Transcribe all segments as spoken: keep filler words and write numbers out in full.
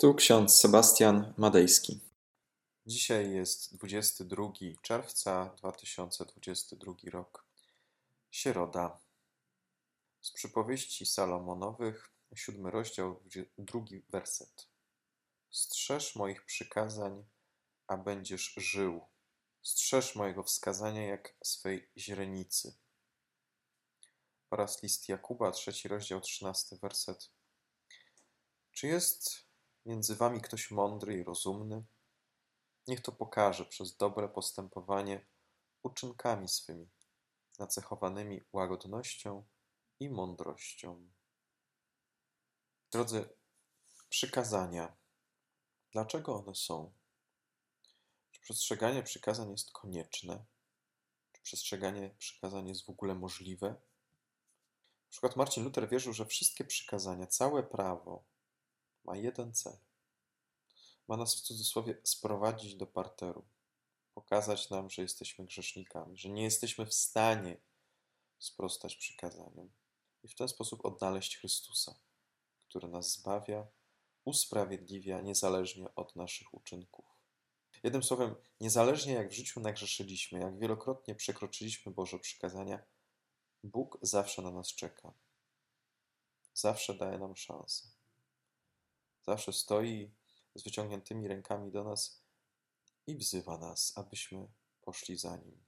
Tu ksiądz Sebastian Madejski. Dzisiaj jest dwudziestego drugiego czerwca dwa tysiące dwudziestego drugiego rok. Sieroda. Z przypowieści Salomonowych, siódmy rozdział, drugi werset. Strzeż moich przykazań, a będziesz żył. Strzeż mojego wskazania jak swej źrenicy. Oraz list Jakuba, trzeci rozdział, trzynasty werset. Czy jest między wami ktoś mądry i rozumny? Niech to pokaże przez dobre postępowanie uczynkami swymi, nacechowanymi łagodnością i mądrością. Drodzy, przykazania. Dlaczego one są? Czy przestrzeganie przykazań jest konieczne? Czy przestrzeganie przykazań jest w ogóle możliwe? Na przykład Marcin Luther wierzył, że wszystkie przykazania, całe prawo ma jeden cel. Ma nas w cudzysłowie sprowadzić do parteru. Pokazać nam, że jesteśmy grzesznikami, że nie jesteśmy w stanie sprostać przykazaniom i w ten sposób odnaleźć Chrystusa, który nas zbawia, usprawiedliwia niezależnie od naszych uczynków. Jednym słowem, niezależnie jak w życiu nagrzeszyliśmy, jak wielokrotnie przekroczyliśmy Boże przykazania, Bóg zawsze na nas czeka. Zawsze daje nam szansę. Zawsze stoi z wyciągniętymi rękami do nas i wzywa nas, abyśmy poszli za Nim,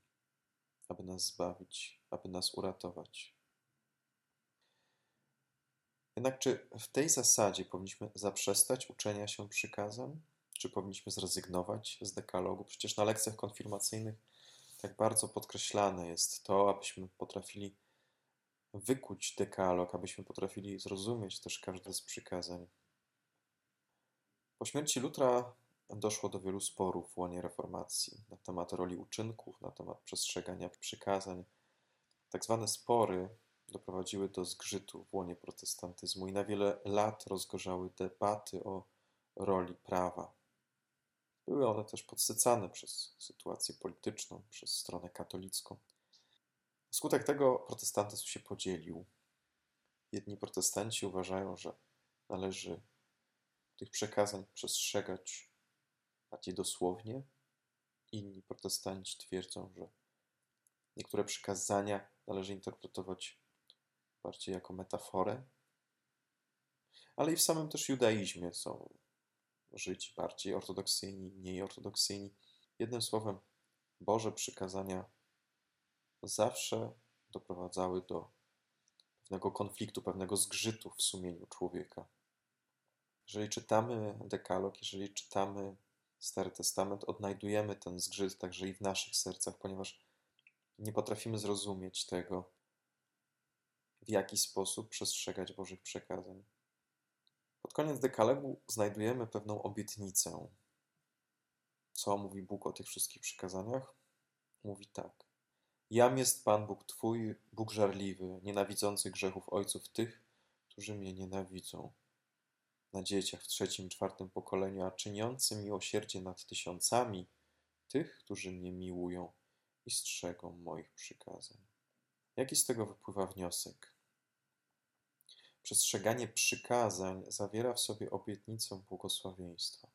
aby nas zbawić, aby nas uratować. Jednak czy w tej zasadzie powinniśmy zaprzestać uczenia się przykazań? Czy powinniśmy zrezygnować z dekalogu? Przecież na lekcjach konfirmacyjnych tak bardzo podkreślane jest to, abyśmy potrafili wykuć dekalog, abyśmy potrafili zrozumieć też każde z przykazań. Po śmierci Lutra doszło do wielu sporów w łonie reformacji na temat roli uczynków, na temat przestrzegania przykazań. Tak zwane spory doprowadziły do zgrzytu w łonie protestantyzmu i na wiele lat rozgorzały debaty o roli prawa. Były one też podsycane przez sytuację polityczną, przez stronę katolicką. Wskutek tego protestantyzm się podzielił. Jedni protestanci uważają, że należy tych przekazań przestrzegać bardziej dosłownie. Inni protestanci twierdzą, że niektóre przykazania należy interpretować bardziej jako metaforę. Ale i w samym też judaizmie są Żydzi bardziej ortodoksyjni, mniej ortodoksyjni. Jednym słowem, Boże przykazania zawsze doprowadzały do pewnego konfliktu, pewnego zgrzytu w sumieniu człowieka. Jeżeli czytamy dekalog, jeżeli czytamy Stary Testament, odnajdujemy ten zgrzyt także i w naszych sercach, ponieważ nie potrafimy zrozumieć tego, w jaki sposób przestrzegać Bożych przekazań. Pod koniec dekalogu znajdujemy pewną obietnicę. Co mówi Bóg o tych wszystkich przykazaniach? Mówi tak. Jam jest Pan Bóg Twój, Bóg żarliwy, nienawidzący grzechów ojców tych, którzy mnie nienawidzą. Na dzieciach w trzecim, czwartym pokoleniu, a czyniący miłosierdzie nad tysiącami tych, którzy mnie miłują i strzegą moich przykazań. Jaki z tego wypływa wniosek? Przestrzeganie przykazań zawiera w sobie obietnicę błogosławieństwa.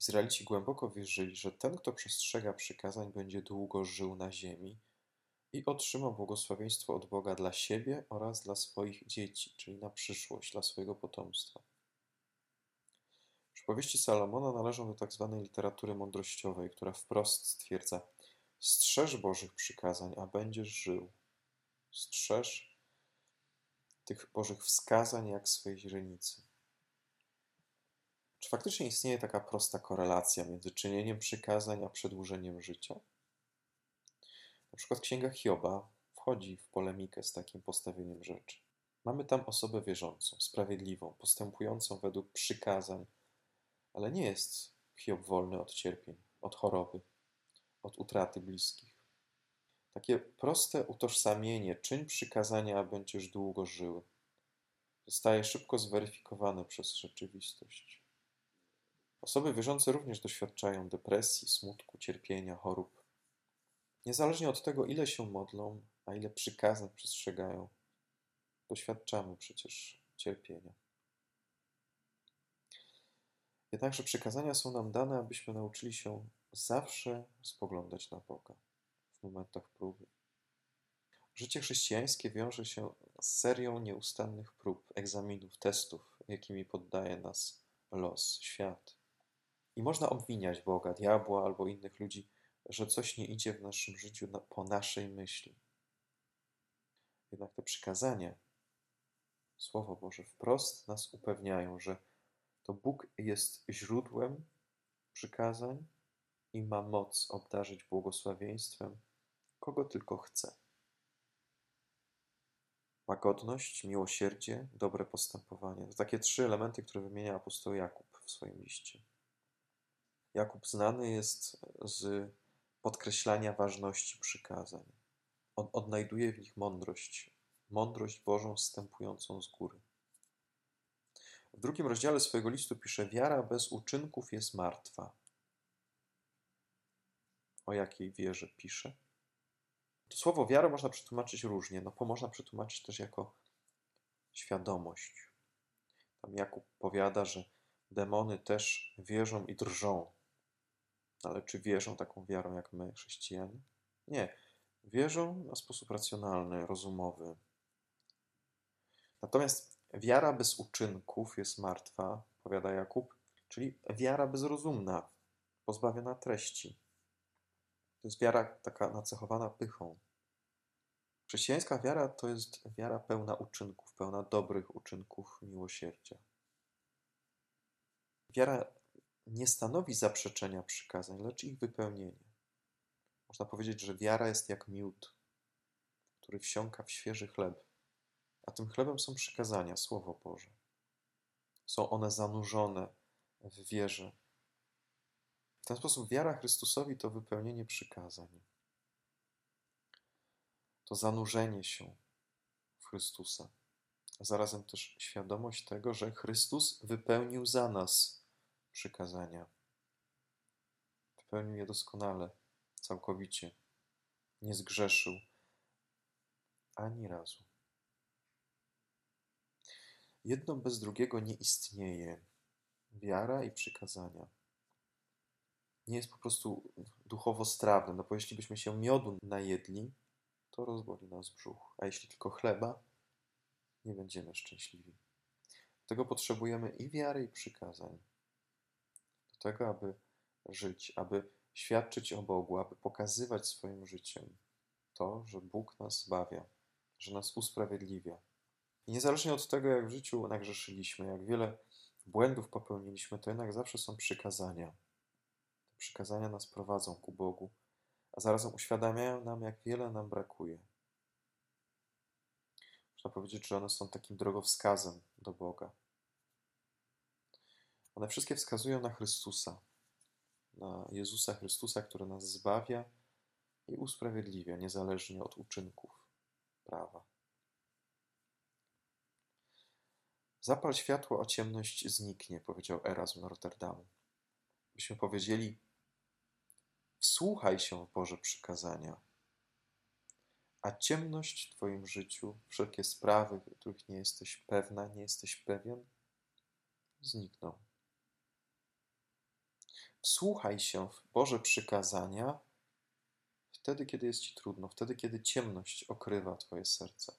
Izraelici głęboko wierzyli, że ten, kto przestrzega przykazań, będzie długo żył na ziemi i otrzyma błogosławieństwo od Boga dla siebie oraz dla swoich dzieci, czyli na przyszłość, dla swojego potomstwa. Przypowieści Salomona należą do tak zwanej literatury mądrościowej, która wprost stwierdza: strzeż Bożych przykazań, a będziesz żył. Strzeż tych Bożych wskazań jak swej źrenicy. Czy faktycznie istnieje taka prosta korelacja między czynieniem przykazań a przedłużeniem życia? Na przykład Księga Hioba wchodzi w polemikę z takim postawieniem rzeczy. Mamy tam osobę wierzącą, sprawiedliwą, postępującą według przykazań, ale nie jest Hiob wolny od cierpień, od choroby, od utraty bliskich. Takie proste utożsamienie, czyń przykazania, a będziesz długo żył, zostaje szybko zweryfikowane przez rzeczywistość. Osoby wierzące również doświadczają depresji, smutku, cierpienia, chorób. Niezależnie od tego, ile się modlą, a ile przykazań przestrzegają, doświadczamy przecież cierpienia. Jednakże przykazania są nam dane, abyśmy nauczyli się zawsze spoglądać na Boga w momentach próby. Życie chrześcijańskie wiąże się z serią nieustannych prób, egzaminów, testów, jakimi poddaje nas los, świat. I można obwiniać Boga, diabła albo innych ludzi, że coś nie idzie w naszym życiu po naszej myśli. Jednak te przykazania, Słowo Boże, wprost nas upewniają, że to Bóg jest źródłem przykazań i ma moc obdarzyć błogosławieństwem, kogo tylko chce. Łagodność, miłosierdzie, dobre postępowanie. To takie trzy elementy, które wymienia apostoł Jakub w swoim liście. Jakub znany jest z podkreślania ważności przykazań. On odnajduje w nich mądrość, mądrość Bożą wstępującą z góry. W drugim rozdziale swojego listu pisze: wiara bez uczynków jest martwa. O jakiej wierze pisze? To słowo wiara można przetłumaczyć różnie. No, można przetłumaczyć też jako świadomość. Tam Jakub powiada, że demony też wierzą i drżą. Ale czy wierzą taką wiarą jak my, chrześcijanie? Nie. Wierzą na sposób racjonalny, rozumowy. Natomiast wiara bez uczynków jest martwa, powiada Jakub, czyli wiara bezrozumna, pozbawiona treści. To jest wiara taka nacechowana pychą. Chrześcijańska wiara to jest wiara pełna uczynków, pełna dobrych uczynków miłosierdzia. Wiara nie stanowi zaprzeczenia przykazań, lecz ich wypełnienie. Można powiedzieć, że wiara jest jak miód, który wsiąka w świeży chleb. A tym chlebem są przykazania, Słowo Boże. Są one zanurzone w wierze. W ten sposób wiara Chrystusowi to wypełnienie przykazań. To zanurzenie się w Chrystusa. A zarazem też świadomość tego, że Chrystus wypełnił za nas przykazania. Wypełnił je doskonale, całkowicie. Nie zgrzeszył ani razu. Jedno bez drugiego nie istnieje. Wiara i przykazania. Nie jest po prostu duchowo strawne. No bo jeśli byśmy się miodu najedli, to rozboli nas brzuch. A jeśli tylko chleba, nie będziemy szczęśliwi. Dlatego potrzebujemy i wiary, i przykazań. Do tego, aby żyć, aby świadczyć o Bogu, aby pokazywać swoim życiem to, że Bóg nas zbawia, że nas usprawiedliwia. I niezależnie od tego, jak w życiu nagrzeszyliśmy, jak wiele błędów popełniliśmy, to jednak zawsze są przykazania. Te przykazania nas prowadzą ku Bogu, a zarazem uświadamiają nam, jak wiele nam brakuje. Można powiedzieć, że one są takim drogowskazem do Boga. One wszystkie wskazują na Chrystusa, na Jezusa Chrystusa, który nas zbawia i usprawiedliwia, niezależnie od uczynków prawa. Zapal światło, a ciemność zniknie, powiedział Erazm Rotterdamu. Byśmy powiedzieli, wsłuchaj się w Boże przykazania, a ciemność w Twoim życiu, wszelkie sprawy, których nie jesteś pewna, nie jesteś pewien, znikną. Wsłuchaj się w Boże przykazania wtedy, kiedy jest Ci trudno, wtedy, kiedy ciemność okrywa Twoje serce.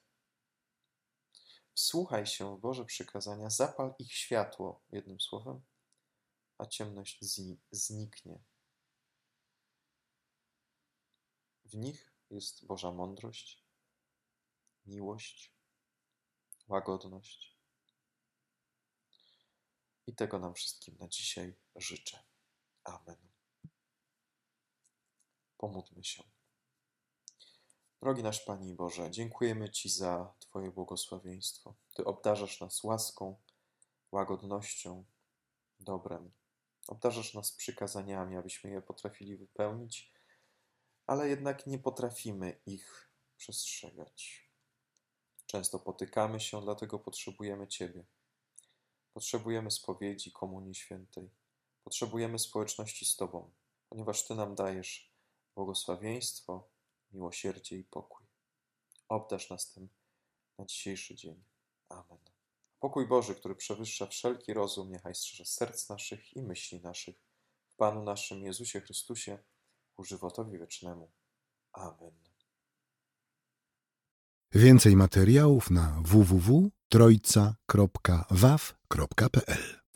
Wsłuchaj się w Boże przykazania, zapal ich światło, jednym słowem, a ciemność zniknie. W nich jest Boża mądrość, miłość, łagodność. I tego nam wszystkim na dzisiaj życzę. Amen. Pomódlmy się. Drogi nasz Panie Boże, dziękujemy Ci za Twoje błogosławieństwo. Ty obdarzasz nas łaską, łagodnością, dobrem. Obdarzasz nas przykazaniami, abyśmy je potrafili wypełnić, ale jednak nie potrafimy ich przestrzegać. Często potykamy się, dlatego potrzebujemy Ciebie. Potrzebujemy spowiedzi, Komunii Świętej. Potrzebujemy społeczności z Tobą, ponieważ Ty nam dajesz błogosławieństwo, miłosierdzie i pokój. Obdarz nas tym na dzisiejszy dzień. Amen. Pokój Boży, który przewyższa wszelki rozum, niechaj strzeże serc naszych i myśli naszych w Panu naszym Jezusie Chrystusie ku żywotowi wiecznemu. Amen. Więcej materiałów na w w w kropka trojca kropka w a w kropka p l